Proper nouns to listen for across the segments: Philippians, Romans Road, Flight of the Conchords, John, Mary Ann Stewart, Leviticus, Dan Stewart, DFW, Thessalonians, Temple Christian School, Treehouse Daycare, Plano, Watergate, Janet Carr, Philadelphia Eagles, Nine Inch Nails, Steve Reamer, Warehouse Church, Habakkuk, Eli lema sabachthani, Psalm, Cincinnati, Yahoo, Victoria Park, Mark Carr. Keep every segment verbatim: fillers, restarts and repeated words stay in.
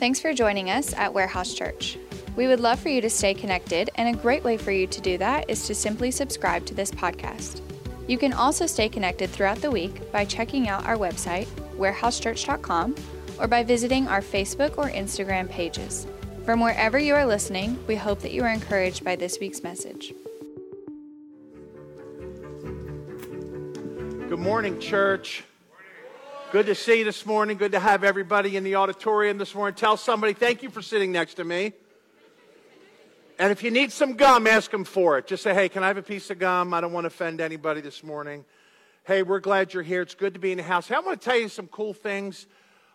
Thanks for joining us at Warehouse Church. We would love for you to stay connected, and a great way for you to do that is to simply subscribe to this podcast. You can also stay connected throughout the week by checking out our website, warehouse church dot com, or by visiting our Facebook or Instagram pages. From wherever you are listening, we hope that you are encouraged by this week's message. Good morning, church. Good to see you this morning. Good to have everybody in the auditorium this morning. Tell somebody, thank you for sitting next to me. And if you need some gum, ask them for it. Just say, hey, can I have a piece of gum? I don't want to offend anybody this morning. Hey, we're glad you're here. It's good to be in the house. Hey, I want to tell you some cool things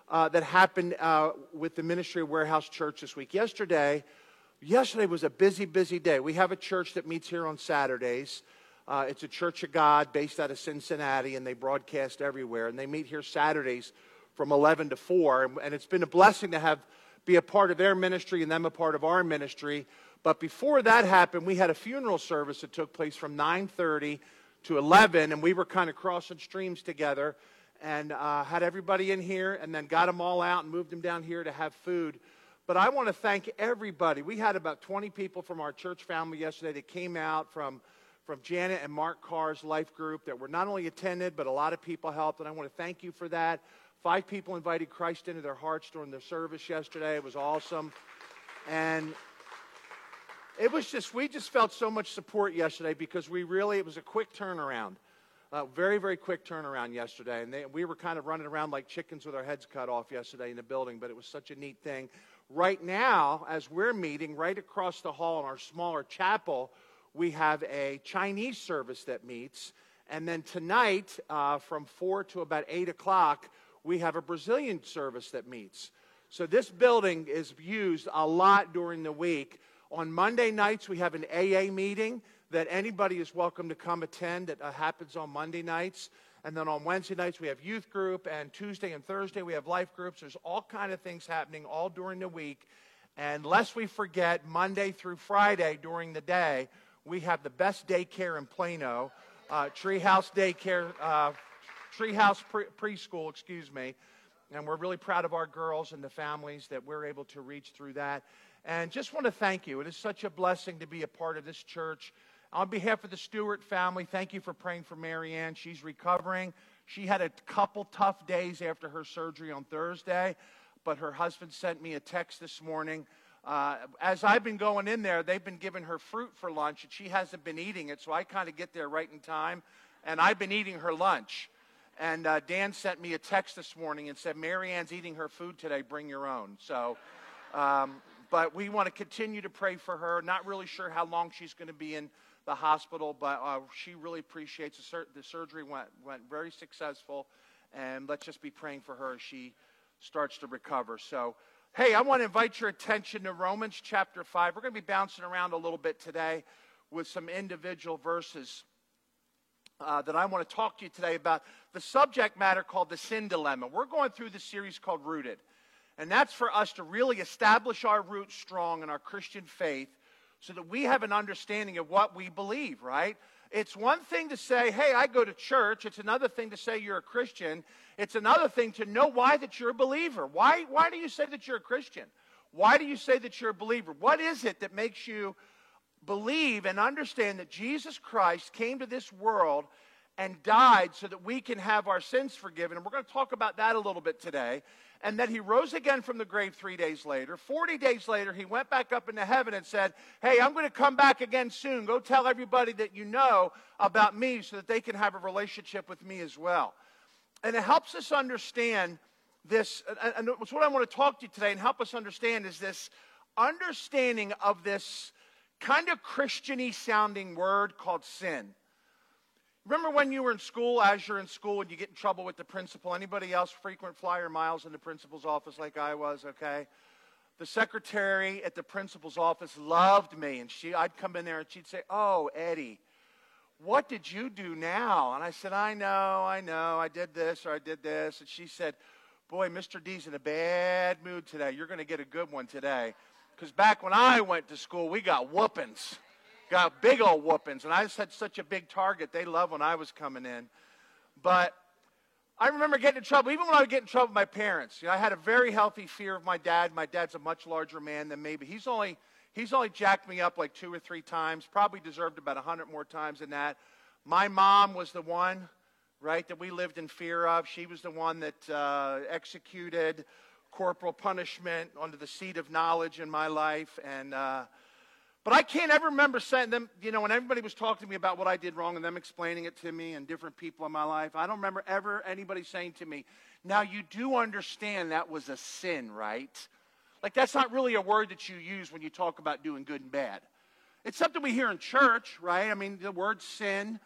Uh, that happened uh, with the ministry of Warehouse Church this week. Yesterday, yesterday was a busy, busy day. We have a church that meets here on Saturdays. Uh, it's a Church of God based out of Cincinnati, and they broadcast everywhere. And they meet here Saturdays from eleven to four. And, and it's been a blessing to have be a part of their ministry and them a part of our ministry. But before that happened, we had a funeral service that took place from nine thirty to eleven, and we were kind of crossing streams together. And uh, had everybody in here, and then got them all out and moved them down here to have food. But I want to thank everybody. We had about twenty people from our church family yesterday that came out from, from Janet and Mark Carr's life group that were not only attended, but a lot of people helped. And I want to thank you for that. Five people invited Christ into their hearts during their service yesterday. It was awesome. And it was just, we just felt so much support yesterday because we really, it was a quick turnaround. Uh, very, very quick turnaround yesterday, and they, we were kind of running around like chickens with our heads cut off yesterday in the building, but it was such a neat thing. Right now, as we're meeting, right across the hall in our smaller chapel, we have a Chinese service that meets, and then tonight, uh, from four to about eight o'clock, we have a Brazilian service that meets. So this building is used a lot during the week. On Monday nights, we have an A A meeting that anybody is welcome to come attend. That uh, happens on Monday nights. And then on Wednesday nights, we have youth group. And Tuesday and Thursday, we have life groups. There's all kind of things happening all during the week. And lest we forget, Monday through Friday during the day, we have the best daycare in Plano. Uh, Treehouse Daycare, uh, Treehouse pre- Preschool, excuse me. And we're really proud of our girls and the families that we're able to reach through that. And just want to thank you. It is such a blessing to be a part of this church. On behalf of the Stewart family, thank you for praying for Mary Ann. She's recovering. She had a couple tough days after her surgery on Thursday, but her husband sent me a text this morning. Uh, as I've been going in there, they've been giving her fruit for lunch, and she hasn't been eating it, so I kind of get there right in time, and I've been eating her lunch. And uh, Dan sent me a text this morning and said, Mary Ann's eating her food today. Bring your own. So, um, but we want to continue to pray for her. Not really sure how long she's going to be in the hospital, but uh, she really appreciates the, sur- the surgery went went very successful, and let's just be praying for her as she starts to recover. So, hey, I want to invite your attention to Romans chapter five. We're going to be bouncing around a little bit today with some individual verses uh, that I want to talk to you today about the subject matter called the sin dilemma. We're going through the series called Rooted, and that's for us to really establish our roots strong in our Christian faith, so that we have an understanding of what we believe, right? It's one thing to say, hey, I go to church. It's another thing to say you're a Christian. It's another thing to know why that you're a believer. Why, why do you say that you're a Christian? Why do you say that you're a believer? What is it that makes you believe and understand that Jesus Christ came to this world and died so that we can have our sins forgiven? And we're going to talk about that a little bit today. And that he rose again from the grave three days later. Forty days later, he went back up into heaven and said, hey, I'm going to come back again soon. Go tell everybody that you know about me so that they can have a relationship with me as well. And it helps us understand this, and it's what I want to talk to you today and help us understand is this understanding of this kind of Christian-y sounding word called sin. Remember when you were in school, as you're in school, and you get in trouble with the principal? Anybody else frequent flyer miles in the principal's office like I was, okay? The secretary at the principal's office loved me, and she, I'd come in there, and she'd say, oh, Eddie, what did you do now? And I said, I know, I know, I did this or I did this. And she said, boy, Mister D's in a bad mood today. You're going to get a good one today. Because back when I went to school, we got whoopings. Got big old whoopings, and I just had such a big target. They loved when I was coming in. But I remember getting in trouble, even when I would get in trouble with my parents. You know, I had a very healthy fear of my dad. My dad's a much larger man than me, but he's only, he's only jacked me up like two or three times, probably deserved about a hundred more times than that. My mom was the one, right, that we lived in fear of. She was the one that uh, executed corporal punishment under the seat of knowledge in my life. And uh, but I can't ever remember saying them, you know, when everybody was talking to me about what I did wrong and them explaining it to me and different people in my life, I don't remember ever anybody saying to me, now you do understand that was a sin, right? Like that's not really a word that you use when you talk about doing good and bad. It's something we hear in church, right? I mean, the word sin,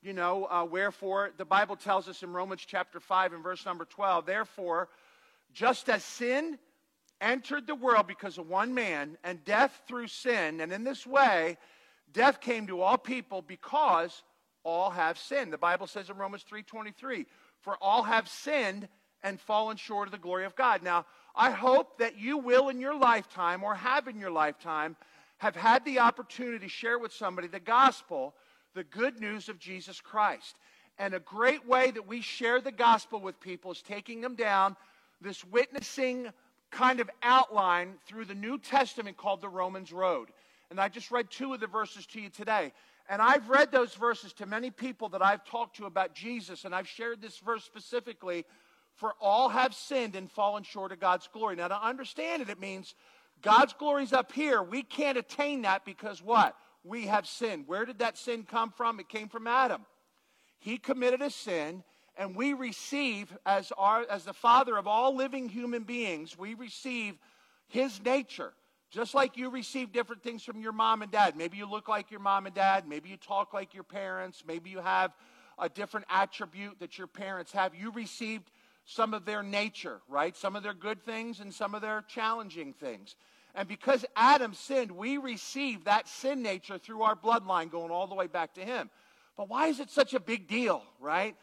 you know, uh, wherefore, the Bible tells us in Romans chapter five and verse number twelve, therefore, just as sin entered the world because of one man, and death through sin, and in this way, death came to all people because all have sinned. The Bible says in Romans three twenty-three, for all have sinned and fallen short of the glory of God. Now, I hope that you will in your lifetime, or have in your lifetime, have had the opportunity to share with somebody the gospel, the good news of Jesus Christ. And a great way that we share the gospel with people is taking them down this witnessing kind of outline through the New Testament called the Romans Road. And I just read two of the verses to you today. And I've read those verses to many people that I've talked to about Jesus, and I've shared this verse specifically, for all have sinned and fallen short of God's glory. Now, to understand it, it means God's glory's up here. We can't attain that because what? We have sinned. Where did that sin come from? It came from Adam. He committed a sin, and we receive, as our, as the father of all living human beings, we receive his nature. Just like you receive different things from your mom and dad. Maybe you look like your mom and dad. Maybe you talk like your parents. Maybe you have a different attribute that your parents have. You received some of their nature, right? Some of their good things and some of their challenging things. And because Adam sinned, we receive that sin nature through our bloodline going all the way back to him. But why is it such a big deal, right?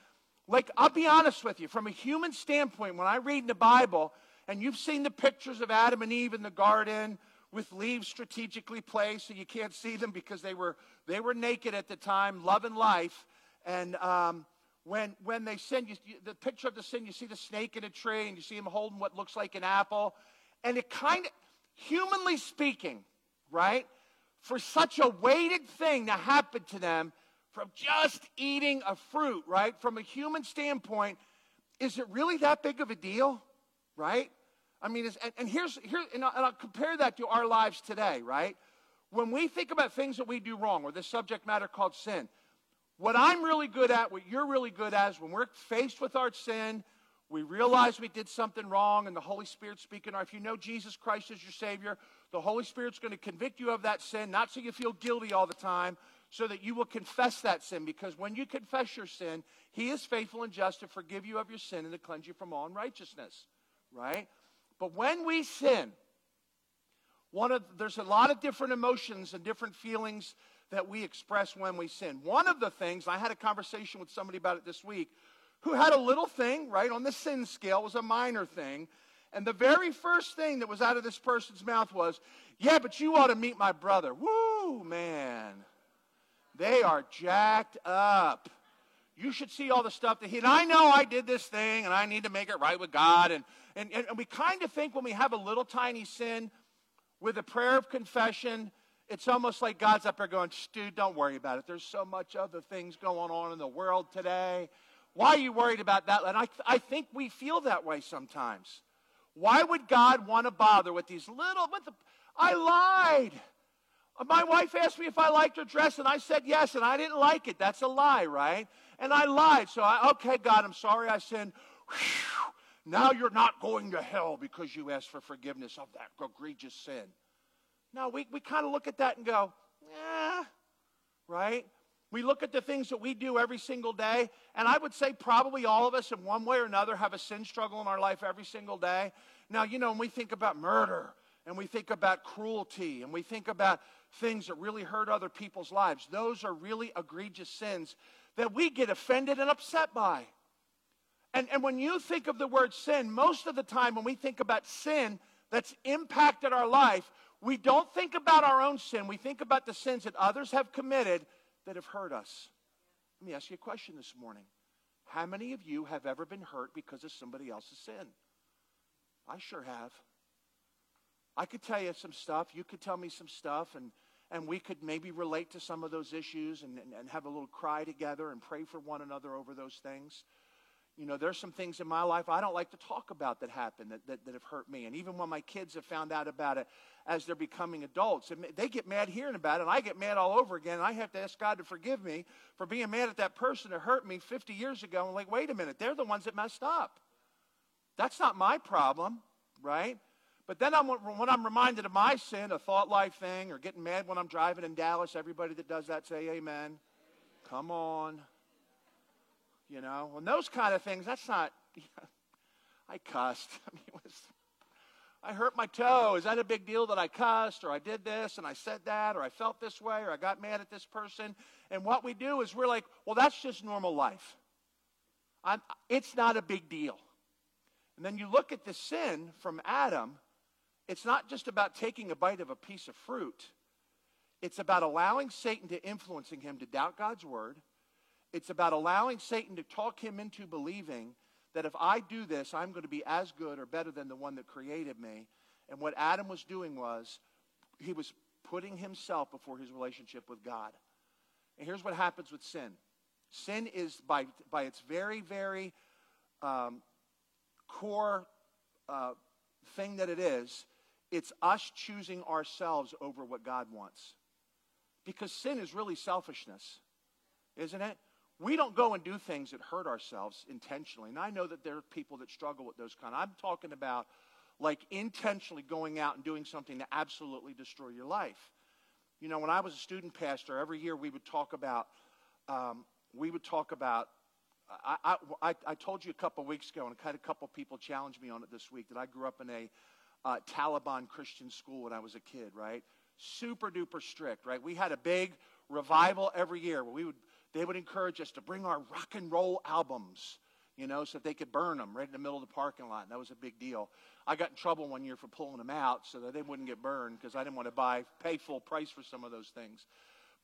Like, I'll be honest with you, from a human standpoint, when I read in the Bible, and you've seen the pictures of Adam and Eve in the garden with leaves strategically placed so you can't see them because they were they were naked at the time, love and life. And um, when when they sin, you, you, the picture of the sin, you see the snake in a tree, and you see him holding what looks like an apple. And it kind of, humanly speaking, right, for such a weighted thing to happen to them, from just eating a fruit, right? From a human standpoint, is it really that big of a deal, right? I mean, it's, and, and here's here, and I'll, and I'll compare that to our lives today, right? When we think about things that we do wrong, or this subject matter called sin, what I'm really good at, what you're really good at, is when we're faced with our sin, we realize we did something wrong, and the Holy Spirit's speaking. If you know Jesus Christ as your Savior, the Holy Spirit's going to convict you of that sin, not so you feel guilty all the time, so that you will confess that sin. Because when you confess your sin, he is faithful and just to forgive you of your sin and to cleanse you from all unrighteousness, right? But when we sin, one of there's a lot of different emotions and different feelings that we express when we sin. One of the things, I had a conversation with somebody about it this week, who had a little thing, right, on the sin scale, was a minor thing. And the very first thing that was out of this person's mouth was, yeah, but you ought to meet my brother. Woo, man. They are jacked up. You should see all the stuff that he, and I know I did this thing, and I need to make it right with God. And, and, and we kind of think when we have a little tiny sin with a prayer of confession, it's almost like God's up there going, dude, don't worry about it. There's so much other things going on in the world today. Why are you worried about that? And I, I think we feel that way sometimes. Why would God want to bother with these little, with the, I lied. My wife asked me if I liked her dress, and I said yes, and I didn't like it. That's a lie, right? And I lied. So, I, okay, God, I'm sorry I sinned. Whew, now you're not going to hell because you asked for forgiveness of that egregious sin. Now, we, we kind of look at that and go, eh, right? We look at the things that we do every single day, and I would say probably all of us in one way or another have a sin struggle in our life every single day. Now, you know, when we think about murder, and we think about cruelty, and we think about things that really hurt other people's lives, those are really egregious sins that we get offended and upset by. And, and when you think of the word sin, most of the time when we think about sin that's impacted our life, we don't think about our own sin. We think about the sins that others have committed that have hurt us. Let me ask you a question this morning. How many of you have ever been hurt because of somebody else's sin? I sure have. I could tell you some stuff. You could tell me some stuff, and, and we could maybe relate to some of those issues and, and, and have a little cry together and pray for one another over those things. You know, there's some things in my life I don't like to talk about that happened that, that, that have hurt me. And even when my kids have found out about it as they're becoming adults, they get mad hearing about it, and I get mad all over again. And I have to ask God to forgive me for being mad at that person that hurt me fifty years ago. I'm like, wait a minute, they're the ones that messed up. That's not my problem, right? But then I'm, when I'm reminded of my sin, a thought life thing, or getting mad when I'm driving in Dallas, everybody that does that say amen. Come on. You know, and those kind of things, that's not, you know, I cussed. I mean, it was, I hurt my toe. Is that a big deal that I cussed, or I did this and I said that, or I felt this way, or I got mad at this person? And what we do is we're like, well, that's just normal life. I'm, it's not a big deal. And then you look at the sin from Adam. It's not just about taking a bite of a piece of fruit. It's about allowing Satan to influencing him to doubt God's word. It's about allowing Satan to talk him into believing that if I do this, I'm going to be as good or better than the one that created me. And what Adam was doing was he was putting himself before his relationship with God. And here's what happens with sin. Sin is by, by its very, very um, core uh, thing that it is, it's us choosing ourselves over what God wants. Because sin is really selfishness, isn't it? We don't go and do things that hurt ourselves intentionally. And I know that there are people that struggle with those kind. I'm talking about like intentionally going out and doing something to absolutely destroy your life. You know, when I was a student pastor, every year we would talk about, um, we would talk about, I, I, I told you a couple weeks ago, and I had a couple people challenge me on it this week, that I grew up in a uh, Taliban Christian school when I was a kid, right? Super duper strict, right? We had a big revival every year where we would, they would encourage us to bring our rock and roll albums, you know, so that they could burn them right in the middle of the parking lot. And that was a big deal. I got in trouble one year for pulling them out so that they wouldn't get burned because I didn't want to buy, pay full price for some of those things.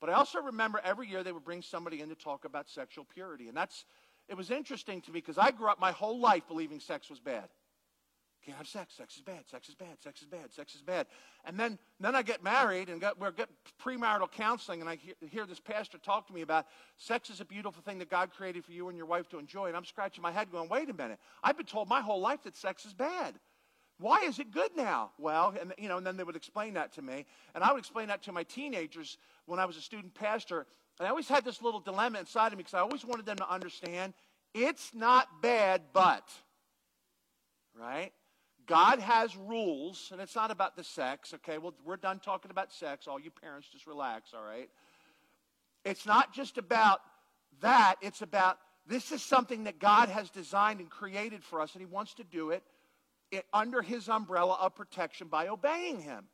But I also remember every year they would bring somebody in to talk about sexual purity. And that's, it was interesting to me because I grew up my whole life believing sex was bad. Can't have sex. Sex is bad. Sex is bad. Sex is bad. Sex is bad. And then, then I get married and got, we're getting premarital counseling, and I hear, hear this pastor talk to me about sex is a beautiful thing that God created for you and your wife to enjoy. And I'm scratching my head going, wait a minute. I've been told my whole life that sex is bad. Why is it good now? Well, and you know, and then they would explain that to me. And I would explain that to my teenagers when I was a student pastor. And I always had this little dilemma inside of me because I always wanted them to understand it's not bad, but, right? God has rules, and it's not about the sex, okay? Well, we're done talking about sex. All you parents just relax, all right? It's not just about that. It's about this is something that God has designed and created for us, and he wants to do it, it under his umbrella of protection by obeying him.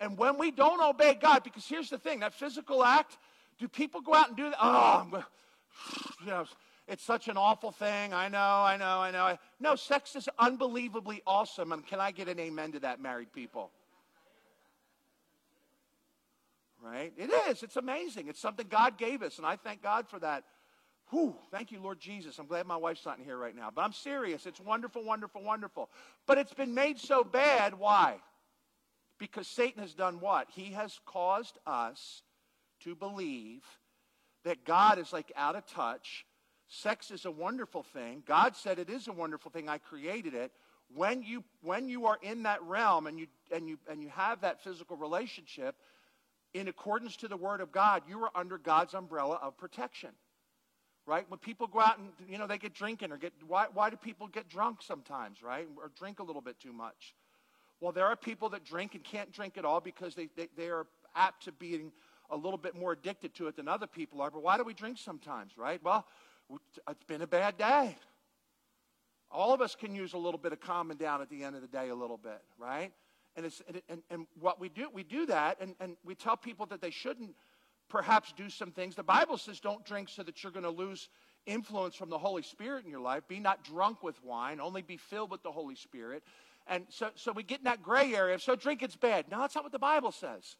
And when we don't obey God, because here's the thing, that physical act, do people go out and do that? Oh, I'm going to, you know, it's such an awful thing. I know, I know, I know. No, sex is unbelievably awesome. And can I get an amen to that, married people? Right? It is. It's amazing. It's something God gave us, and I thank God for that. Whew, thank you, Lord Jesus. I'm glad my wife's not in here right now. But I'm serious. It's wonderful, wonderful, wonderful. But it's been made so bad. Why? Because Satan has done what? He has caused us to believe that God is like out of touch. Sex is a wonderful thing. God said it is a wonderful thing. I created it. When you when you are in that realm and you and you and you have that physical relationship, in accordance to the word of God, you are under God's umbrella of protection. Right? When people go out and, you know, they get drinking or get why why do people get drunk sometimes, right? Or drink a little bit too much. Well, there are people that drink and can't drink at all because they they, they are apt to being a little bit more addicted to it than other people are. But why do we drink sometimes, right? Well, it's been a bad day. All of us can use a little bit of calming down at the end of the day a little bit, right? And it's and, and, and what we do, we do that, and, and we tell people that they shouldn't perhaps do some things. The Bible says don't drink so that you're going to lose influence from the Holy Spirit in your life. Be not drunk with wine, only be filled with the Holy Spirit. And so, so we get in that gray area of so drinking's bad. No, that's not what the Bible says.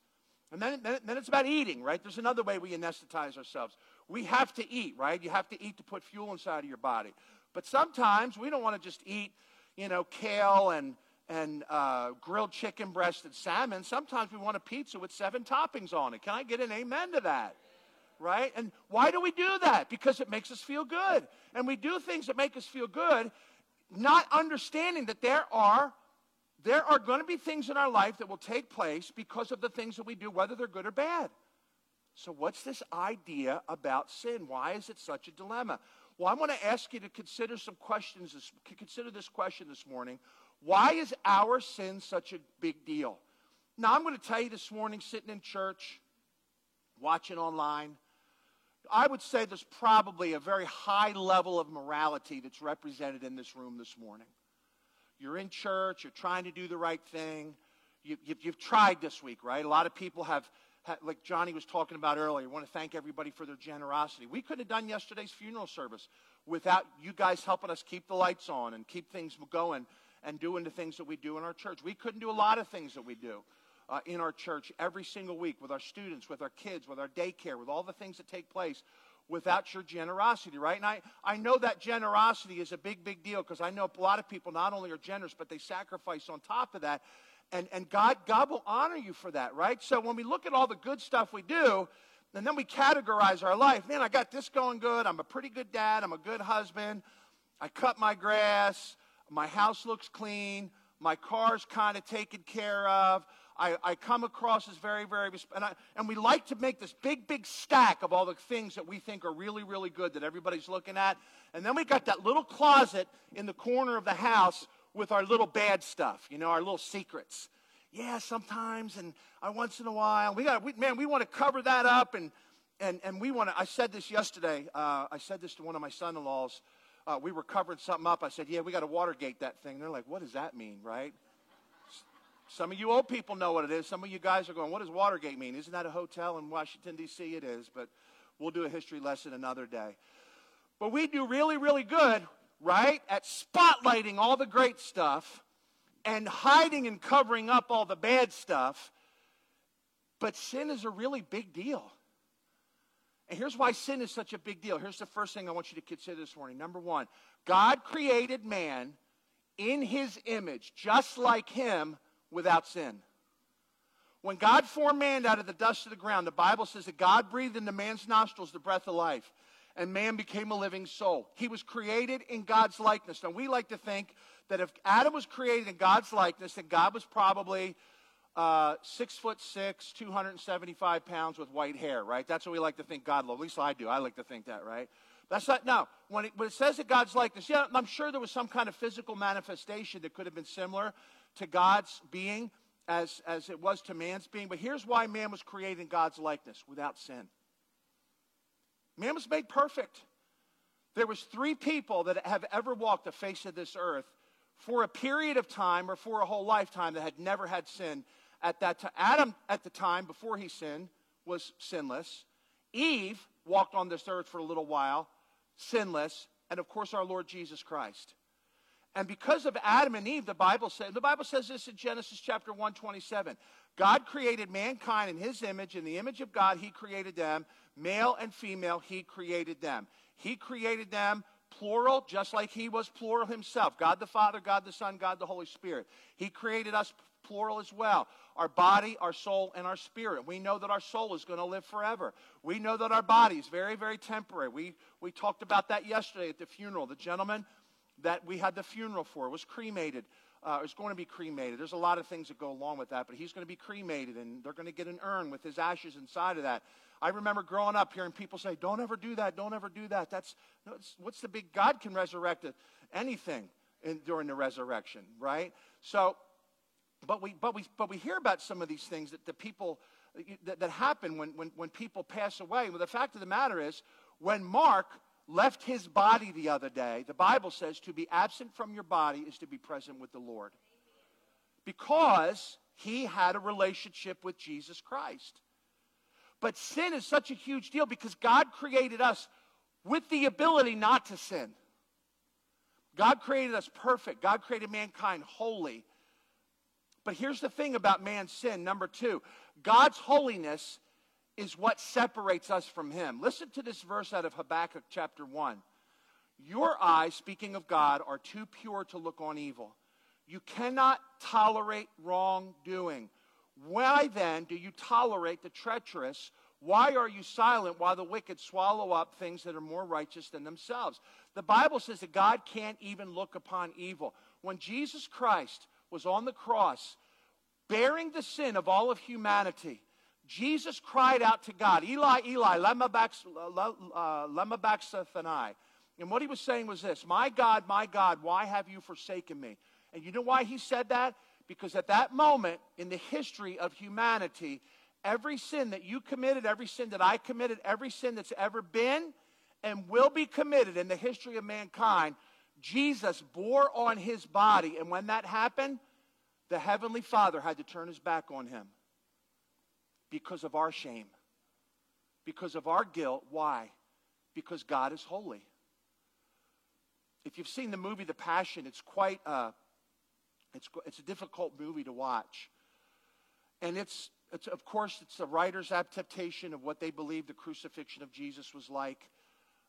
And then, then, then it's about eating, right? There's another way we anesthetize ourselves. We have to eat, right? You have to eat to put fuel inside of your body. But sometimes we don't want to just eat, you know, kale and and uh, grilled chicken breast and salmon. Sometimes we want a pizza with seven toppings on it. Can I get an amen to that? Right? And why do we do that? Because it makes us feel good. And we do things that make us feel good, not understanding that there are there are going to be things in our life that will take place because of the things that we do, whether they're good or bad. So what's this idea about sin? Why is it such a dilemma? Well, I want to ask you to consider some questions, this, consider this question this morning. Why is our sin such a big deal? Now, I'm going to tell you this morning, sitting in church, watching online, I would say there's probably a very high level of morality that's represented in this room this morning. You're in church, you're trying to do the right thing. You, you, you've tried this week, right? A lot of people have, have, like Johnny was talking about earlier, want to thank everybody for their generosity. We couldn't have done yesterday's funeral service without you guys helping us keep the lights on and keep things going and doing the things that we do in our church. We couldn't do a lot of things that we do uh, in our church every single week with our students, with our kids, with our daycare, with all the things that take place without your generosity, right? And I, I know that generosity is a big, big deal because I know a lot of people not only are generous, but they sacrifice on top of that. And, and God, God will honor you for that, right? So when we look at all the good stuff we do, and then we categorize our life, man, I got this going good. I'm a pretty good dad. I'm a good husband. I cut my grass. My house looks clean. My car's kind of taken care of. I, I come across as very, very, and, I, and we like to make this big, big stack of all the things that we think are really, really good that everybody's looking at. And then we got that little closet in the corner of the house with our little bad stuff, you know, our little secrets. Yeah, sometimes and I, once in a while. We got, we, man, we want to cover that up. And and, and we want to, I said this yesterday. Uh, I said this to one of my son-in-laws. Uh, we were covering something up. I said, yeah, we got to Watergate that thing. And they're like, what does that mean, right? Some of you old people know what it is. Some of you guys are going, what does Watergate mean? Isn't that a hotel in Washington, D C? It is, but we'll do a history lesson another day. But we do really, really good, right, at spotlighting all the great stuff and hiding and covering up all the bad stuff. But sin is a really big deal. And here's why sin is such a big deal. Here's the first thing I want you to consider this morning. Number one, God created man in his image, just like him, without sin. When God formed man out of the dust of the ground, the Bible says that God breathed into man's nostrils the breath of life, and man became a living soul. He was created in God's likeness. Now, we like to think that if Adam was created in God's likeness, then God was probably uh, six foot six, two hundred seventy-five pounds with white hair, right? That's what we like to think God loved. At least I do. I like to think that, right? That's not, no, when it, when it says that God's likeness, yeah, I'm sure there was some kind of physical manifestation that could have been similar to God's being as, as it was to man's being. But here's why man was created in God's likeness, without sin. Man was made perfect. There was three people that have ever walked the face of this earth for a period of time or for a whole lifetime that had never had sin at that time. Adam, at the time before he sinned, was sinless. Eve walked on this earth for a little while, sinless. And, of course, our Lord Jesus Christ. And because of Adam and Eve, the Bible says, the Bible says this in Genesis chapter one twenty-seven. God created mankind in his image. In the image of God, he created them. Male and female, he created them. He created them plural, just like he was plural himself. God the Father, God the Son, God the Holy Spirit. He created us plural as well. Our body, our soul, and our spirit. We know that our soul is going to live forever. We know that our body is very, very temporary. We, we talked about that yesterday at the funeral. The gentleman that we had the funeral for was cremated. Uh, is going to be cremated. There's a lot of things that go along with that, but he's going to be cremated, and they're going to get an urn with his ashes inside of that. I remember growing up hearing people say, "Don't ever do that. Don't ever do that." That's no, it's, what's the big? God can resurrect anything in, during the resurrection, right? So, but we but we but we hear about some of these things that the people that, that happen when when when people pass away. Well, the fact of the matter is, when Mark left his body the other day, the Bible says to be absent from your body is to be present with the Lord. Because he had a relationship with Jesus Christ. But sin is such a huge deal because God created us with the ability not to sin. God created us perfect. God created mankind holy. But here's the thing about man's sin. Number two, God's holiness is what separates us from him. Listen to this verse out of Habakkuk chapter one. Your eyes, speaking of God, are too pure to look on evil. You cannot tolerate wrongdoing. Why then do you tolerate the treacherous? Why are you silent while the wicked swallow up things that are more righteous than themselves? The Bible says that God can't even look upon evil. When Jesus Christ was on the cross, bearing the sin of all of humanity, Jesus cried out to God, Eli, Eli, lema sabachthani. And what he was saying was this, my God, my God, why have you forsaken me? And you know why he said that? Because at that moment in the history of humanity, every sin that you committed, every sin that I committed, every sin that's ever been and will be committed in the history of mankind, Jesus bore on his body. And when that happened, the Heavenly Father had to turn his back on him because of our shame, because of our guilt. Why? Because God is holy. If you've seen the movie The Passion, it's quite a, it's, it's a difficult movie to watch. And it's, it's, of course, it's a writer's adaptation of what they believe the crucifixion of Jesus was like.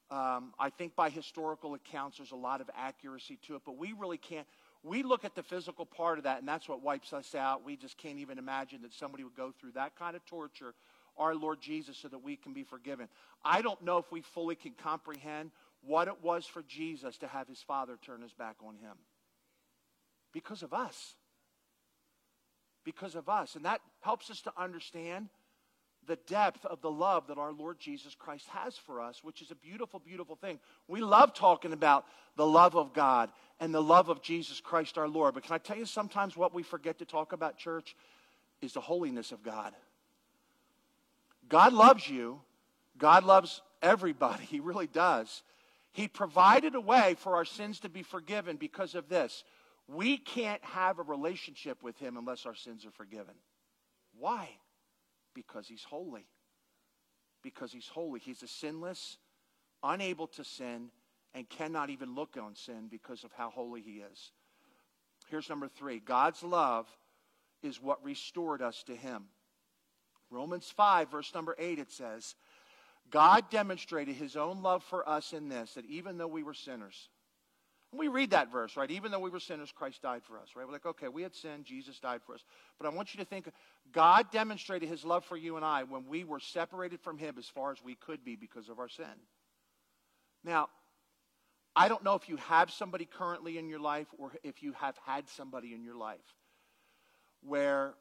Um, I think by historical accounts, there's a lot of accuracy to it, but we really can't. We look at the physical part of that, and that's what wipes us out. We just can't even imagine that somebody would go through that kind of torture, our Lord Jesus, so that we can be forgiven. I don't know if we fully can comprehend what it was for Jesus to have his Father turn his back on him. Because of us. Because of us. And that helps us to understand the depth of the love that our Lord Jesus Christ has for us, which is a beautiful, beautiful thing. We love talking about the love of God and the love of Jesus Christ our Lord. But can I tell you sometimes what we forget to talk about, church, is the holiness of God. God loves you. God loves everybody. He really does. He provided a way for our sins to be forgiven because of this. We can't have a relationship with him unless our sins are forgiven. Why? Because he's holy. Because he's holy. He's a sinless, unable to sin, and cannot even look on sin because of how holy he is. Here's number three. God's love is what restored us to him. Romans five, verse number eight, it says, God demonstrated his own love for us in this, that even though we were sinners, we read that verse, right? Even though we were sinners, Christ died for us, right? We're like, okay, we had sinned, Jesus died for us. But I want you to think, God demonstrated his love for you and I when we were separated from him as far as we could be because of our sin. Now, I don't know if you have somebody currently in your life or if you have had somebody in your life where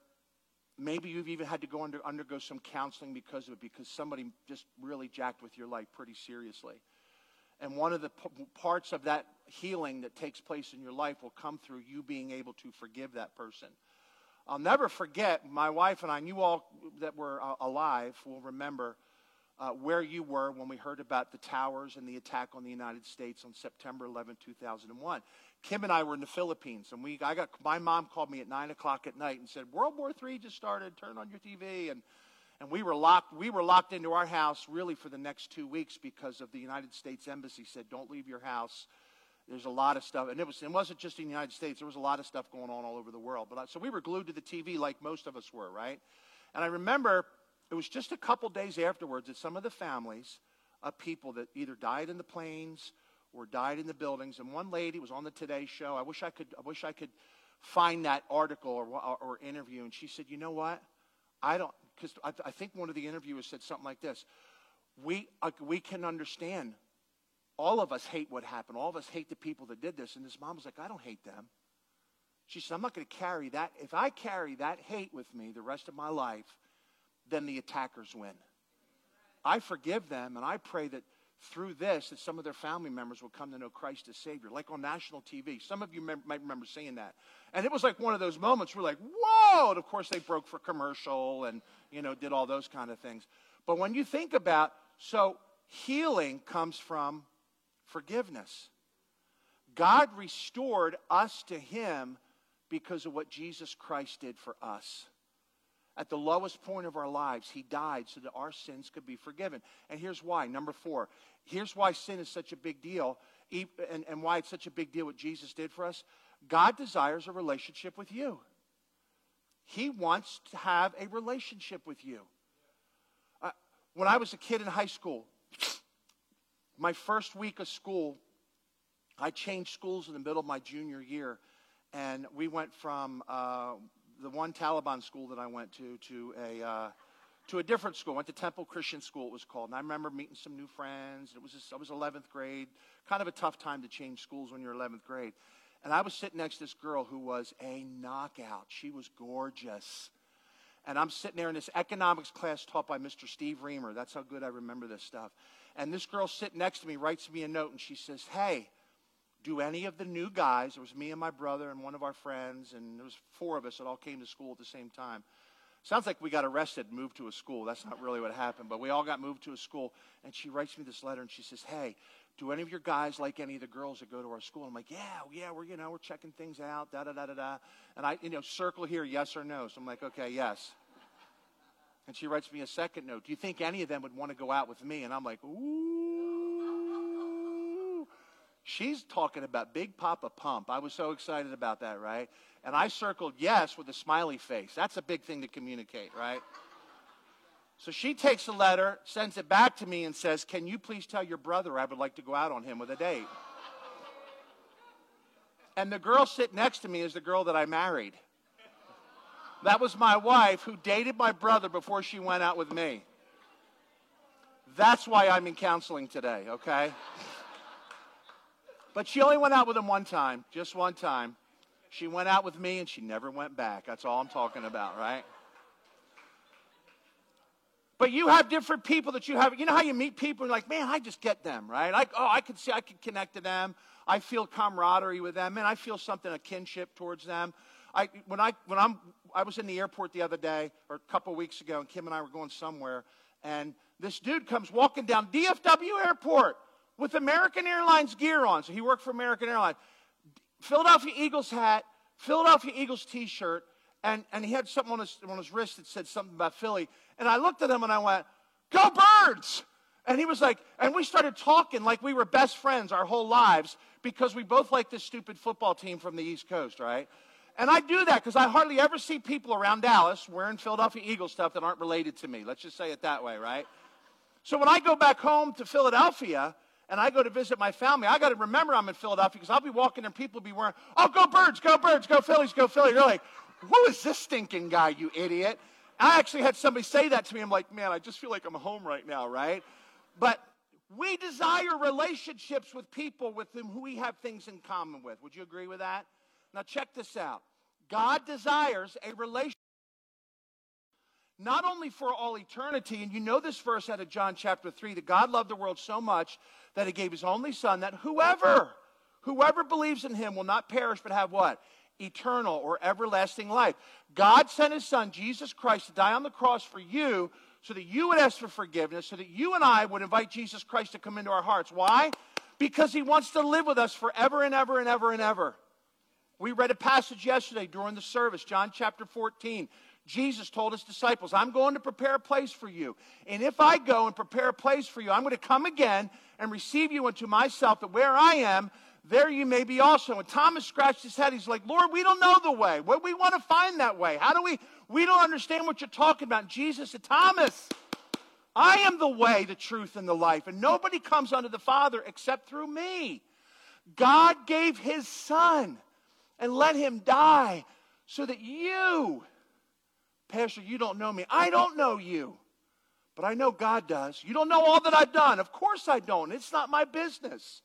maybe you've even had to go under, undergo some counseling because of it, because somebody just really jacked with your life pretty seriously. And one of the p- parts of that healing that takes place in your life will come through you being able to forgive that person. I'll never forget, my wife and I, and you all that were uh, alive will remember uh, where you were when we heard about the towers and the attack on the United States on September eleventh, two thousand one. Kim and I were in the Philippines, and we I got my mom called me at nine o'clock at night and said, World War Three just started, turn on your T V, and And we were locked, we were locked into our house really for the next two weeks because of the United States Embassy said, don't leave your house. There's a lot of stuff. And it was it wasn't just in the United States, there was a lot of stuff going on all over the world. But I, so we were glued to the T V like most of us were, right? And I remember it was just a couple days afterwards that some of the families of people that either died in the planes or died in the buildings. And one lady was on the Today Show. I wish I could I wish I could find that article or or, or interview, and she said, you know what? I don't Because I, th- I think one of the interviewers said something like this. We uh, we can understand. All of us hate what happened. All of us hate the people that did this. And this mom was like, I don't hate them. She said, I'm not going to carry that. If I carry that hate with me the rest of my life, then the attackers win. I forgive them, and I pray that through this that some of their family members will come to know Christ as Savior, like on national T V. Some of you mem- might remember seeing that. And it was like one of those moments where we're like, whoa! And of course they broke for commercial and, you know, did all those kind of things. But when you think about, so healing comes from forgiveness. God restored us to him because of what Jesus Christ did for us. At the lowest point of our lives, he died so that our sins could be forgiven. And here's why. Number four. Here's why sin is such a big deal and, and why it's such a big deal what Jesus did for us. God desires a relationship with you. He wants to have a relationship with you. Uh, When I was a kid in high school, my first week of school, I changed schools in the middle of my junior year, and we went from uh, the one Taliban school that I went to to a uh, to a different school. I went to Temple Christian School, it was called, and I remember meeting some new friends. It was just, I was eleventh grade, kind of a tough time to change schools when you're eleventh grade. And I was sitting next to this girl who was a knockout. She was gorgeous. And I'm sitting there in this economics class taught by Mister Steve Reamer. That's how good I remember this stuff. And this girl sitting next to me writes me a note, and she says, hey, do any of the new guys, it was me and my brother and one of our friends, and there was four of us that all came to school at the same time. Sounds like we got arrested and moved to a school. That's not really what happened, but we all got moved to a school. And she writes me this letter, and she says, hey, do any of your guys like any of the girls that go to our school? I'm like, yeah, yeah, we're, you know, we're checking things out, da-da-da-da-da. And I, you know, circle here, yes or no. So I'm like, okay, yes. And she writes me a second note. Do you think any of them would want to go out with me? And I'm like, ooh. She's talking about Big Papa Pump. I was so excited about that, right? And I circled yes with a smiley face. That's a big thing to communicate, right? So she takes the letter, sends it back to me, and says, can you please tell your brother I would like to go out on him with a date? And the girl sitting next to me is the girl that I married. That was my wife who dated my brother before she went out with me. That's why I'm in counseling today, okay? But she only went out with him one time, just one time. She went out with me, and she never went back. That's all I'm talking about, right? But you have different people that you have. You know how you meet people, and you're like, man, I just get them, right? I, oh, I can see, I can connect to them. I feel camaraderie with them. Man, I feel something, a kinship towards them. I when I when I'm I was in the airport the other day, or a couple weeks ago, and Kim and I were going somewhere, and this dude comes walking down D F W airport with American Airlines gear on. So he worked for American Airlines. Philadelphia Eagles hat, Philadelphia Eagles t-shirt, and, and he had something on his, on his wrist that said something about Philly. And I looked at him and I went, go Birds! And he was like, and we started talking like we were best friends our whole lives because we both like this stupid football team from the East Coast, right? And I do that because I hardly ever see people around Dallas wearing Philadelphia Eagles stuff that aren't related to me. Let's just say it that way, right? So when I go back home to Philadelphia, and I go to visit my family, I got to remember I'm in Philadelphia because I'll be walking and people will be wearing, oh, go Birds, go Birds, go Phillies, go Phillies. They're like, who is this stinking guy, you idiot? I actually had somebody say that to me. I'm like, man, I just feel like I'm home right now, right? But we desire relationships with people with whom we have things in common with. Would you agree with that? Now check this out. God desires a relationship. Not only for all eternity, and you know this verse out of John chapter three, that God loved the world so much that he gave his only son, that whoever, whoever believes in him will not perish but have what? Eternal or everlasting life. God sent his son, Jesus Christ, to die on the cross for you so that you would ask for forgiveness, so that you and I would invite Jesus Christ to come into our hearts. Why? Because he wants to live with us forever and ever and ever and ever. We read a passage yesterday during the service, John chapter fourteen. Jesus told his disciples, I'm going to prepare a place for you. And if I go and prepare a place for you, I'm going to come again and receive you unto myself, that where I am, there you may be also. And Thomas scratched his head. He's like, Lord, we don't know the way. What we want to find that way. How do we, we don't understand what you're talking about. And Jesus said, Thomas, I am the way, the truth, and the life. And nobody comes unto the Father except through me. God gave his son and let him die so that you, Pastor, you don't know me. I don't know you, but I know God does. You don't know all that I've done. Of course I don't. It's not my business.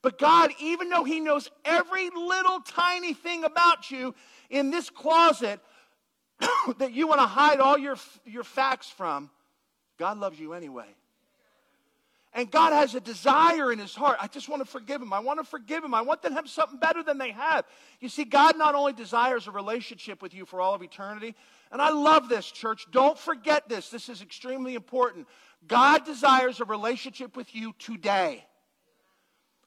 But God, even though he knows every little tiny thing about you in this closet that you want to hide all your, your facts from, God loves you anyway. And God has a desire in his heart. I just want to forgive him. I want to forgive him. I want them to have something better than they have. You see, God not only desires a relationship with you for all of eternity, and I love this, church. Don't forget this. This is extremely important. God desires a relationship with you today.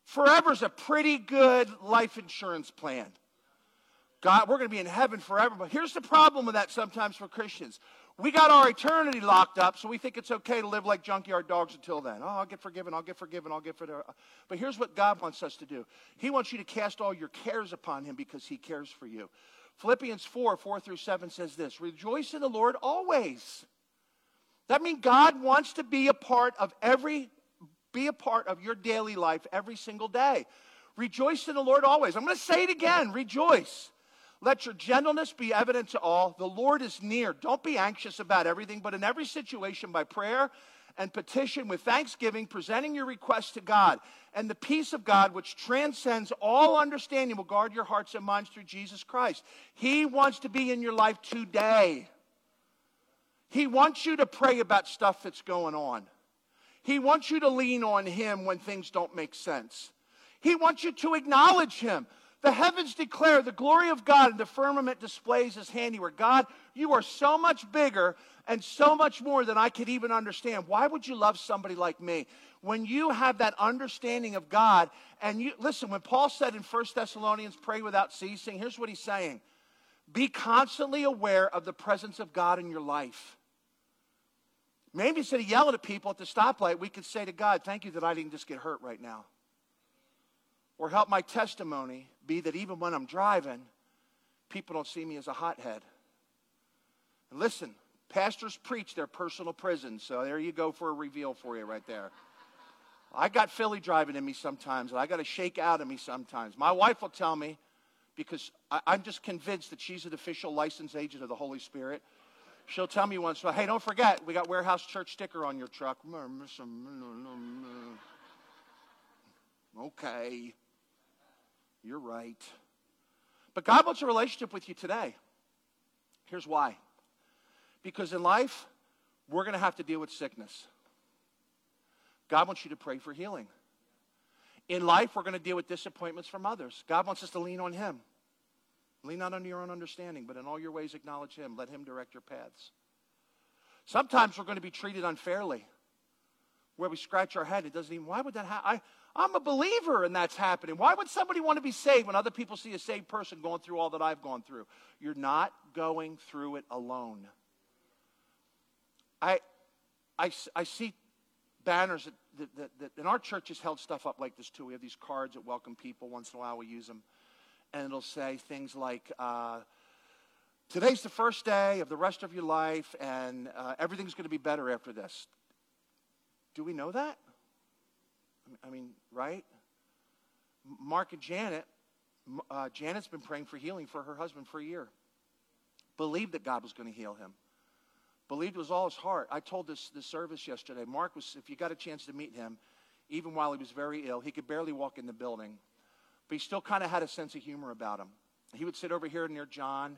Forever is a pretty good life insurance plan. God, we're going to be in heaven forever. But here's the problem with that sometimes for Christians. We got our eternity locked up, so we think it's okay to live like junkyard dogs until then. Oh, I'll get forgiven, I'll get forgiven, I'll get forgiven. But here's what God wants us to do. He wants you to cast all your cares upon him because he cares for you. Philippians four, four through seven says this, rejoice in the Lord always. That means God wants to be a part of every, be a part of your daily life every single day. Rejoice in the Lord always. I'm going to say it again. Rejoice. Let your gentleness be evident to all. The Lord is near. Don't be anxious about everything, but in every situation by prayer and petition with thanksgiving, presenting your requests to God. And the peace of God, which transcends all understanding, will guard your hearts and minds through Jesus Christ. He wants to be in your life today. He wants you to pray about stuff that's going on. He wants you to lean on Him when things don't make sense. He wants you to acknowledge Him. The heavens declare the glory of God, and the firmament displays His handiwork. God, you are so much bigger and so much more than I could even understand. Why would you love somebody like me? When you have that understanding of God, and you listen, when Paul said in First Thessalonians, pray without ceasing, here's what he's saying. Be constantly aware of the presence of God in your life. Maybe instead of yelling at people at the stoplight, we could say to God, thank you that I didn't just get hurt right now. Or help my testimony be that even when I'm driving, people don't see me as a hothead. And listen, pastors preach their personal prisons, so there you go for a reveal for you right there. I got Philly driving in me sometimes, and I got a shake out of me sometimes. My wife will tell me, because I, I'm just convinced that she's an official licensed agent of the Holy Spirit. She'll tell me once, well, hey, don't forget, we got Warehouse Church sticker on your truck. Okay. You're right. But God wants a relationship with you today. Here's why. Because in life, we're going to have to deal with sickness. God wants you to pray for healing. In life, we're going to deal with disappointments from others. God wants us to lean on Him. Lean not on your own understanding, but in all your ways acknowledge Him. Let Him direct your paths. Sometimes we're going to be treated unfairly, where we scratch our head. It doesn't even, why would that happen? I, I'm a believer and that's happening. Why would somebody want to be saved when other people see a saved person going through all that I've gone through? You're not going through it alone. I I, I see banners that, that, that, that in our church has held stuff up like this too. We have these cards that welcome people. Once in a while we use them. And it'll say things like, uh, today's the first day of the rest of your life, and uh, everything's going to be better after this. Do we know that? I mean, right? Mark and Janet, uh, Janet's been praying for healing for her husband for a year. Believed that God was going to heal him. Believed it was all his heart. I told this, this service yesterday, Mark was, if you got a chance to meet him, even while he was very ill, he could barely walk in the building. But he still kind of had a sense of humor about him. He would sit over here near John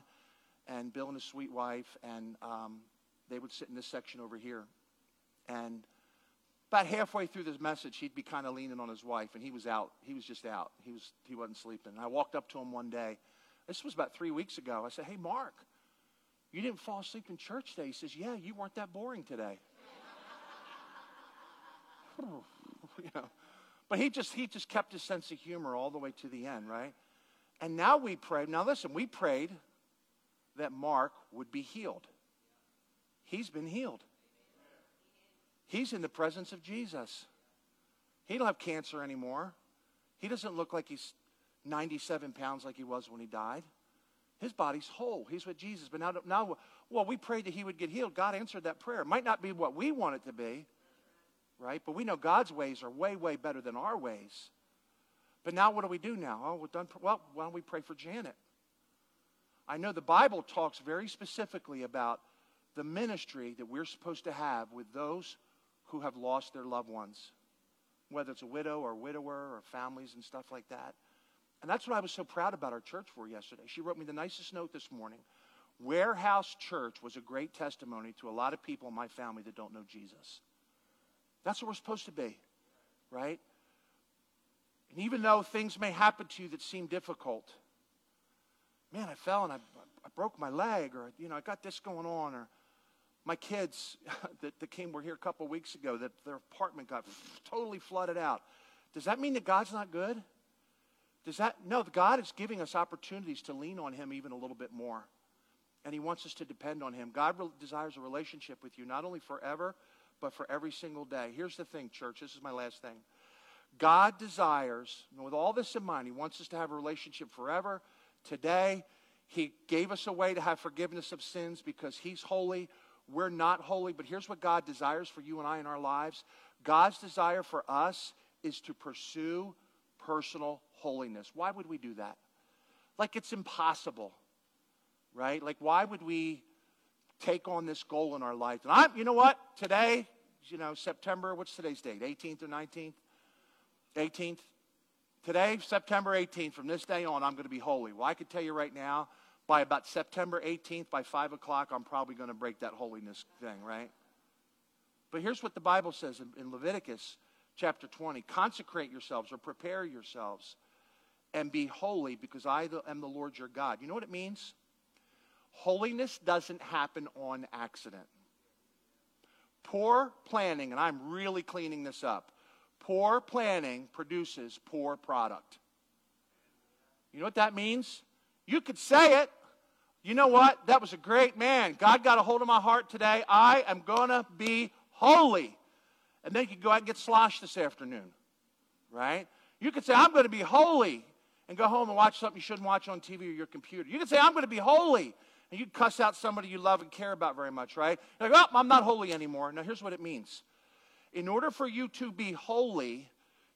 and Bill and his sweet wife, and um, they would sit in this section over here. And about halfway through this message, he'd be kind of leaning on his wife, and he was out. He was just out. He was he wasn't sleeping. And I walked up to him one day. This was about three weeks ago. I said, hey, Mark, you didn't fall asleep in church today. He says, yeah, you weren't that boring today. You know. But he just he just kept his sense of humor all the way to the end, right? And now we pray. Now listen, we prayed that Mark would be healed. He's been healed. He's in the presence of Jesus. He don't have cancer anymore. He doesn't look like he's ninety-seven pounds like he was when he died. His body's whole. He's with Jesus. But now, now, well, we prayed that he would get healed. God answered that prayer. It might not be what we want it to be, right? But we know God's ways are way, way better than our ways. But now what do we do now? Oh, we're done. Well, why don't we pray for Janet? I know the Bible talks very specifically about the ministry that we're supposed to have with those who have lost their loved ones, whether it's a widow or widower or families and stuff like that. And that's what I was so proud about our church for yesterday. She wrote me the nicest note this morning. Warehouse Church was a great testimony to a lot of people in my family that don't know Jesus. That's what we're supposed to be, right? And even though things may happen to you that seem difficult, man, I fell and I, I broke my leg, or, you know, I got this going on, or my kids that, that came were here a couple weeks ago, that their apartment got totally flooded out. Does that mean that God's not good? Does that, no, God is giving us opportunities to lean on Him even a little bit more. And He wants us to depend on Him. God re- desires a relationship with you, not only forever, but for every single day. Here's the thing, church. This is my last thing. God desires, and with all this in mind, He wants us to have a relationship forever, today. He gave us a way to have forgiveness of sins because He's holy. We're not holy, but here's what God desires for you and I in our lives. God's desire for us is to pursue personal holiness. Why would we do that? Like it's impossible, right? Like why would we take on this goal in our life? And I'm, you know what? Today, you know, September, what's today's date? eighteenth or nineteenth? eighteenth. Today, September eighteenth, from this day on, I'm going to be holy. Well, I could tell you right now, by about September eighteenth, by five o'clock, I'm probably going to break that holiness thing, right? But here's what the Bible says in, in Leviticus chapter twenty. Consecrate yourselves or prepare yourselves and be holy because I am the Lord your God. You know what it means? Holiness doesn't happen on accident. Poor planning, and I'm really cleaning this up, poor planning produces poor product. You know what that means? You could say it. You know what? That was a great man. God got a hold of my heart today. I am going to be holy. And then you could go out and get sloshed this afternoon, right? You could say, I'm going to be holy, and go home and watch something you shouldn't watch on T V or your computer. You could say, I'm going to be holy, and you'd cuss out somebody you love and care about very much, right? You're like, oh, I'm not holy anymore. Now, here's what it means. In order for you to be holy,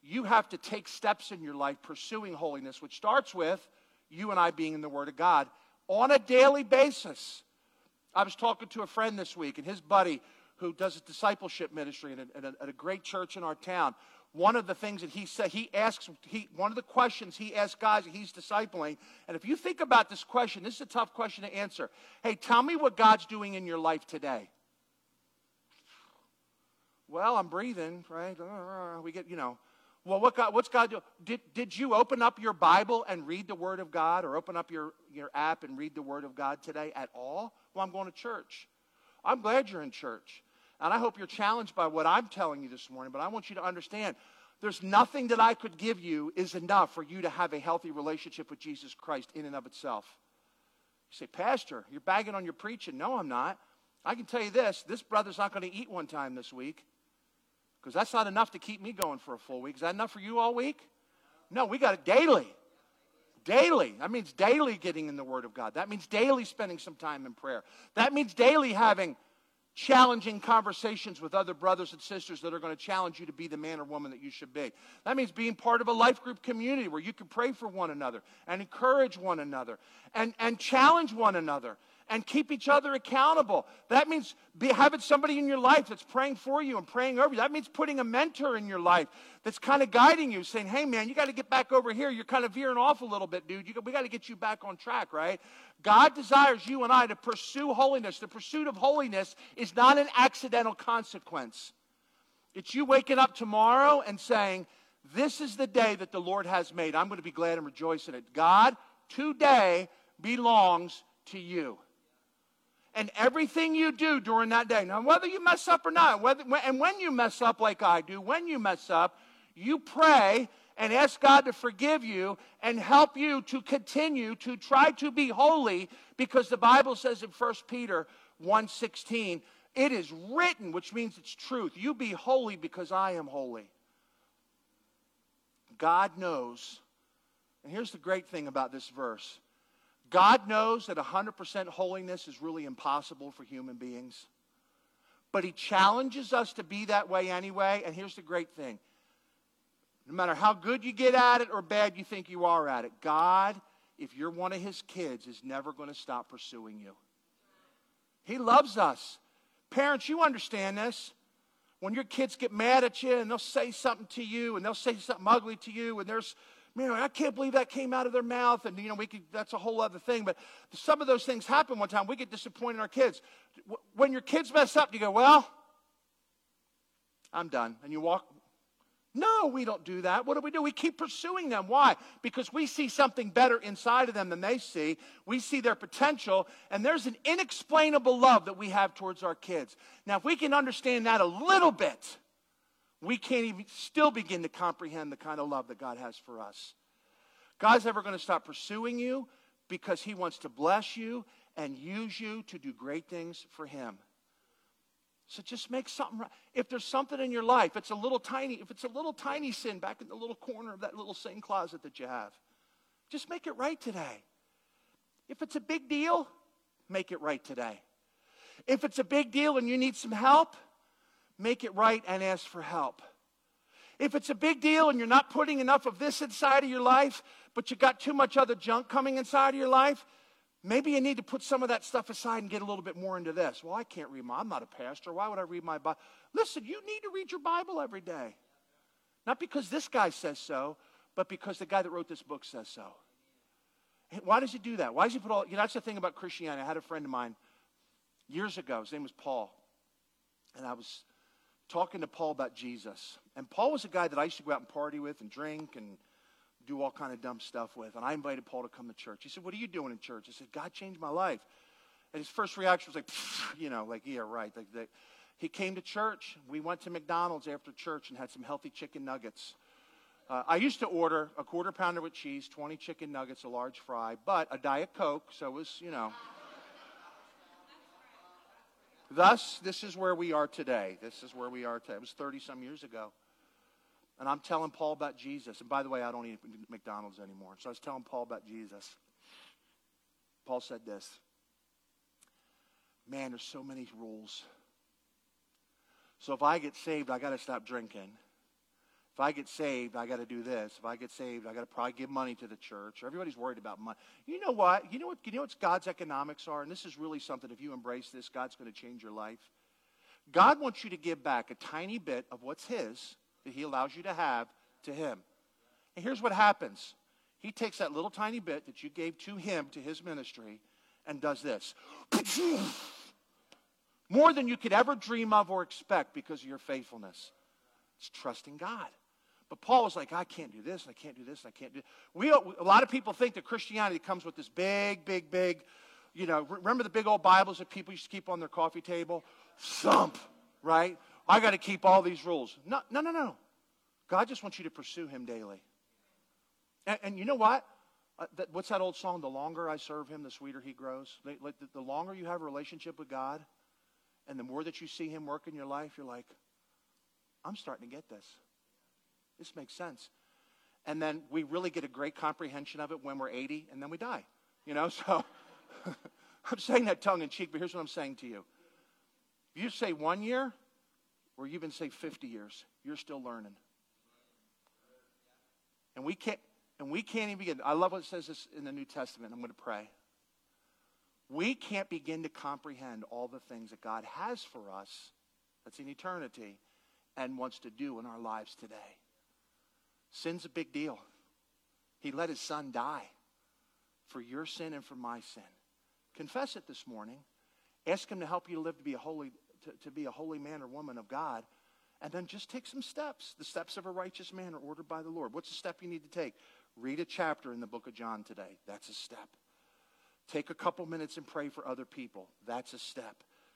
you have to take steps in your life pursuing holiness, which starts with you and I being in the Word of God on a daily basis. I was talking to a friend this week, and his buddy who does a discipleship ministry at a, at a, at a great church in our town, one of the things that he said, he asks, he, one of the questions he asks guys that he's discipling, and if you think about this question, this is a tough question to answer. Hey, tell me what God's doing in your life today. Well, I'm breathing, right? We get, you know. Well, what God, what's God do? Did, did you open up your Bible and read the Word of God or open up your, your app and read the Word of God today at all? Well, I'm going to church. I'm glad you're in church. And I hope you're challenged by what I'm telling you this morning, but I want you to understand there's nothing that I could give you is enough for you to have a healthy relationship with Jesus Christ in and of itself. You say, Pastor, you're bagging on your preaching. No, I'm not. I can tell you this. This brother's not going to eat one time this week. Because that's not enough to keep me going for a full week. Is that enough for you all week? No, we got it daily. Daily. That means daily getting in the Word of God. That means daily spending some time in prayer. That means daily having challenging conversations with other brothers and sisters that are going to challenge you to be the man or woman that you should be. That means being part of a life group community where you can pray for one another and encourage one another and, and challenge one another. And keep each other accountable. That means be, having somebody in your life that's praying for you and praying over you. That means putting a mentor in your life that's kind of guiding you, saying, hey, man, you got to get back over here. You're kind of veering off a little bit, dude. You, we got to get you back on track, right? God desires you and I to pursue holiness. The pursuit of holiness is not an accidental consequence. It's you waking up tomorrow and saying, this is the day that the Lord has made. I'm going to be glad and rejoice in it. God, today belongs to you. And everything you do during that day, now whether you mess up or not, whether, and when you mess up like I do, when you mess up, you pray and ask God to forgive you and help you to continue to try to be holy because the Bible says in First Peter one sixteen, it is written, which means it's truth. You be holy because I am holy. God knows, and here's the great thing about this verse. God knows that one hundred percent holiness is really impossible for human beings. But He challenges us to be that way anyway. And here's the great thing. No matter how good you get at it or bad you think you are at it, God, if you're one of His kids, is never going to stop pursuing you. He loves us. Parents, you understand this. When your kids get mad at you and they'll say something to you and they'll say something ugly to you and there's man, I can't believe that came out of their mouth. And, you know, we could, that's a whole other thing. But some of those things happen one time. We get disappointed in our kids. When your kids mess up, you go, well, I'm done. And you walk. No, we don't do that. What do we do? We keep pursuing them. Why? Because we see something better inside of them than they see. We see their potential. And there's an inexplainable love that we have towards our kids. Now, if we can understand that a little bit, we can't even still begin to comprehend the kind of love that God has for us. God's never going to stop pursuing you because He wants to bless you and use you to do great things for Him. So just make something right. If there's something in your life, it's a little tiny, if it's a little tiny sin back in the little corner of that little sin closet that you have, just make it right today. If it's a big deal, make it right today. If it's a big deal and you need some help, make it right and ask for help. If it's a big deal and you're not putting enough of this inside of your life, but you got too much other junk coming inside of your life, maybe you need to put some of that stuff aside and get a little bit more into this. Well, I can't read my, I'm not a pastor. Why would I read my Bible? Listen, you need to read your Bible every day. Not because this guy says so, but because the guy that wrote this book says so. And why does he do that? Why does he put all, you know, that's the thing about Christianity. I had a friend of mine years ago. His name was Paul. And I was talking to Paul about Jesus. And Paul was a guy that I used to go out and party with and drink and do all kind of dumb stuff with. And I invited Paul to come to church. He said, what are you doing in church? I said, God changed my life. And his first reaction was like, you know, like, yeah, right. Like, like, he came to church. We went to McDonald's after church and had some healthy chicken nuggets. Uh, I used to order a quarter pounder with cheese, twenty chicken nuggets, a large fry, but a Diet Coke. So it was, you know. Thus, this is where we are today. This is where we are today. It was thirty-some years ago. And I'm telling Paul about Jesus. And by the way, I don't eat McDonald's anymore. So I was telling Paul about Jesus. Paul said this. Man, there's so many rules. So if I get saved, I got to stop drinking. If I get saved, I got to do this. If I get saved, I got to probably give money to the church. Everybody's worried about money. You know what? You know what? You know what God's economics are? And this is really something, if you embrace this, God's going to change your life. God wants you to give back a tiny bit of what's his that he allows you to have to him. And here's what happens. He takes that little tiny bit that you gave to him, to his ministry, and does this. More than you could ever dream of or expect because of your faithfulness. It's trusting God. But Paul was like, I can't do this, and I can't do this, and I can't do this. We, a lot of people think that Christianity comes with this big, big, big, you know, remember the big old Bibles that people used to keep on their coffee table? Thump, right? I got to keep all these rules. No, no, no, no. God just wants you to pursue him daily. And, and you know what? Uh, that, what's that old song? The longer I serve him, the sweeter he grows. The, the, the longer you have a relationship with God, and the more that you see him work in your life, you're like, I'm starting to get this. This makes sense. And then we really get a great comprehension of it when we're eighty, and then we die. You know, so I'm saying that tongue in cheek, but here's what I'm saying to you. If you say one year, or you've been saved fifty years, you're still learning. And we can't, and we can't even begin. I love what it says this in the New Testament. I'm going to pray. We can't begin to comprehend all the things that God has for us that's in eternity and wants to do in our lives today. Sin's a big deal. He let his son die for your sin and for my sin. Confess it this morning. Ask him to help you to live to be a holy To, to be a holy man or woman of God, and then just take some steps. The steps of a righteous man are ordered by the Lord. What's the step you need to take? Read a chapter in the book of John today. That's a step. Take a couple minutes and pray for other people. That's a step.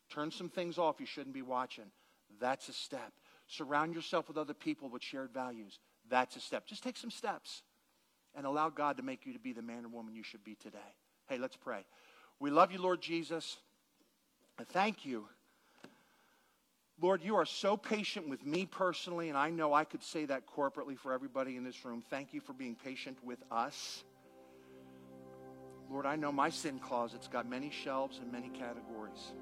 Turn some things off you shouldn't be watching. That's a step. Surround yourself with other people with shared values. That's a step. Just take some steps and allow God to make you to be the man or woman you should be today. Hey, let's pray. We love you, Lord Jesus. Thank you. Lord, you are so patient with me personally, and I know I could say that corporately for everybody in this room. Thank you for being patient with us. Lord, I know my sin closet's got many shelves and many categories.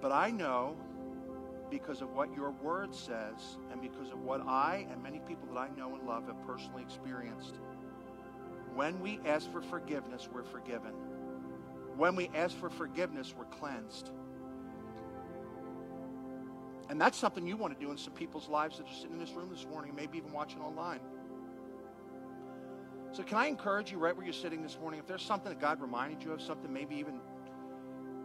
But I know, because of what your word says, and because of what I and many people that I know and love have personally experienced, when we ask for forgiveness, we're forgiven. When we ask for forgiveness, we're cleansed. And that's something you want to do in some people's lives that are sitting in this room this morning, maybe even watching online. So can I encourage you right where you're sitting this morning, if there's something that God reminded you of, something maybe even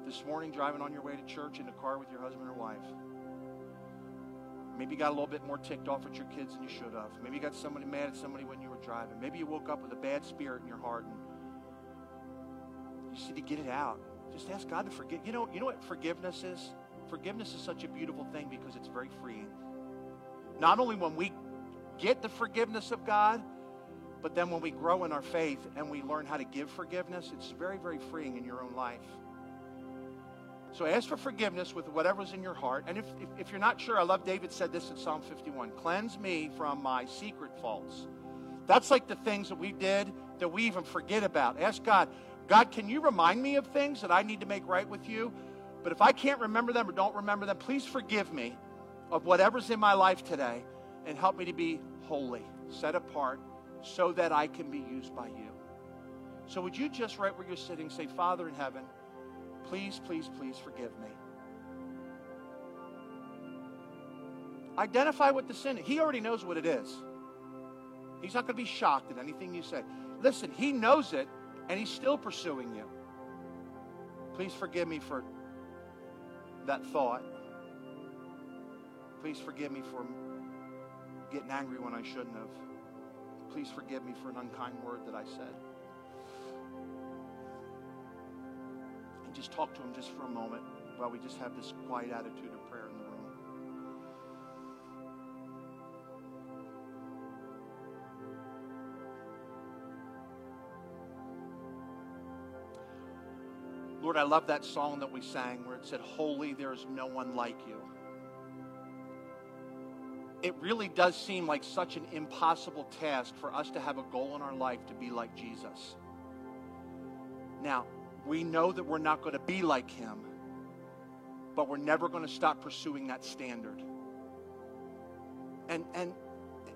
this morning driving on your way to church in the car with your husband or wife. Maybe you got a little bit more ticked off at your kids than you should have. Maybe you got somebody mad at somebody when you were driving. Maybe you woke up with a bad spirit in your heart and you just need to get it out. Just ask God to forgive. You know, you know what forgiveness is? Forgiveness is such a beautiful thing because it's very freeing. Not only when we get the forgiveness of God, but then when we grow in our faith and we learn how to give forgiveness, it's very, very freeing in your own life. So ask for forgiveness with whatever's in your heart. And if, if, if you're not sure, I love David said this in Psalm fifty-one, cleanse me from my secret faults. That's like the things that we did that we even forget about. Ask God, God, can you remind me of things that I need to make right with you? But if I can't remember them or don't remember them, please forgive me of whatever's in my life today and help me to be holy, set apart, so that I can be used by you. So would you just right where you're sitting say, Father in heaven, please, please, please forgive me. Identify what the sin is. He already knows what it is. He's not going to be shocked at anything you say. Listen, he knows it, and he's still pursuing you. Please forgive me for that thought. Please forgive me for getting angry when I shouldn't have. Please forgive me for an unkind word that I said. And just talk to him just for a moment while we just have this quiet attitude of prayer in the room. Lord, I love that song that we sang where it said, holy, there is no one like you. It really does seem like such an impossible task for us to have a goal in our life to be like Jesus. Now, we know that we're not going to be like him, but we're never going to stop pursuing that standard. And, and,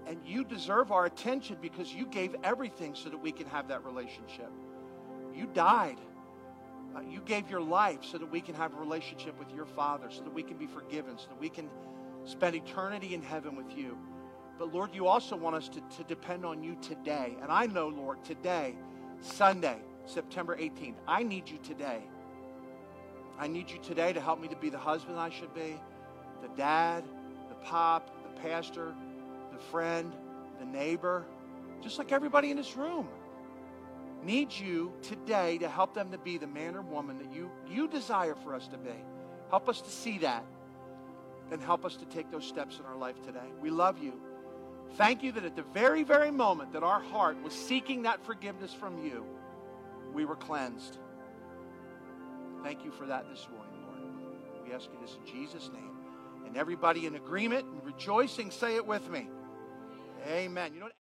and you deserve our attention because you gave everything so that we can have that relationship. You died. Uh, you gave your life so that we can have a relationship with your Father, so that we can be forgiven, so that we can spend eternity in heaven with you. But Lord, you also want us to, to depend on you today. And I know, Lord, today, Sunday, September eighteenth, I need you today. I need you today to help me to be the husband I should be, the dad, the pop, the pastor, the friend, the neighbor, just like everybody in this room. Need you today to help them to be the man or woman that you, you desire for us to be. Help us to see that and help us to take those steps in our life today. We love you. Thank you that at the very, very moment that our heart was seeking that forgiveness from you, we were cleansed. Thank you for that this morning, Lord. We ask you this in Jesus' name. And everybody in agreement and rejoicing, say it with me. Amen. You know what?